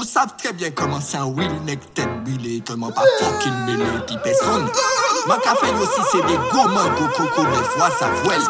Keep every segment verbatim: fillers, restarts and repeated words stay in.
Ou savent très bien comment c'est un will neck tête brûlée. Comment pas fucking mélodie personne. Ma café aussi c'est des gourmands coco des fois ça voile.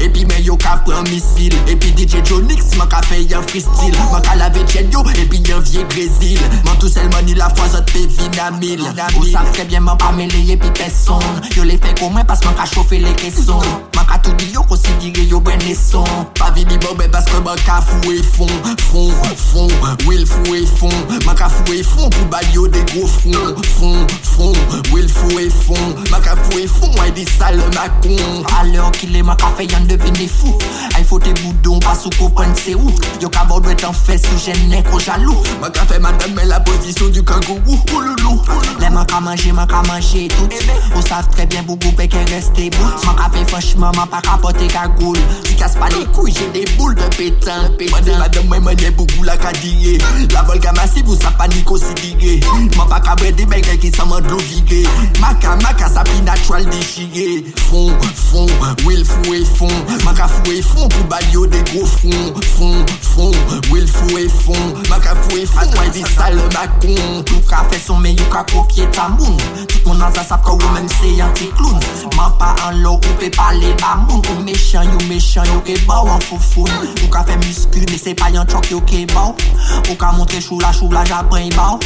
Et puis mais yo ka prend missile. Et puis D J Jonix man ka fait un freestyle. Man ka lave jet yo et puis un vieux Brésil. Man tout seulement ni la fois autre fait vinamil. Ou savent très bien man pas mêlé et puis personne. Yo les fait comme moi parce que man ka chauffer les caissons. Man ka tout dit yo considéré yo ben naissant. Pas vini bon ben parce que man ka foué fond. Fond, fond, will foué fond. Man ka foué fond pour bal yo des gros fronts. Fond, fond, will foué fond. Man ka foué fond, ouais des sales macons. A l'heure qu'il est man ka fait devenez fou, aïe faut tes boudons, pas sous copain c'est où. Yo cabot doit être en fait sous gêné trop jaloux. Ma café madame met la position du kangourou. Ouloulou, les man ka manger, man ka manger tout. On savent très bien boubou pé qu'elle reste bout. Man café franchement, man pas capoté cagoule. Tu casses pas les couilles, j'ai des boules de pétain. Madame madame moi mané boubou la cadillé. La volga massive ou ça panique aussi digué. Man pas cabré des bègles qui s'en mandent l'eau vigué. Maca maca ça pis natural déchiré. Fond, fond, will fouet fond. Man ka foué fond pour balio des gros fronts. Fond, fond, will foué fond. Man ka foué fond, ouais des sales macons. Tout ka fait son meilleur ka copier ta moun. Tout mon an ça ka ou même c'est un petit clown. Man pas en l'eau ou peut parler à moun. Ou méchant, ou méchant, ou ke bao en foufoune. Ou ka fait muscu, mais c'est pas yon choc yo ke bao. Ou ka montre chou la chou la j'apprends bao.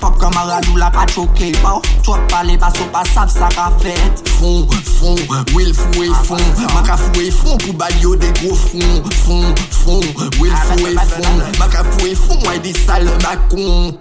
Pop camarade ou la pas choqué bao. Toi parler pas so pas savent ça ka fait. Fond, fond, will foué fond. Man ka foué fond pour balio des gros fronts. Fond, fond, will fouet fond. Ma cafouet fond, ouais des sales macons.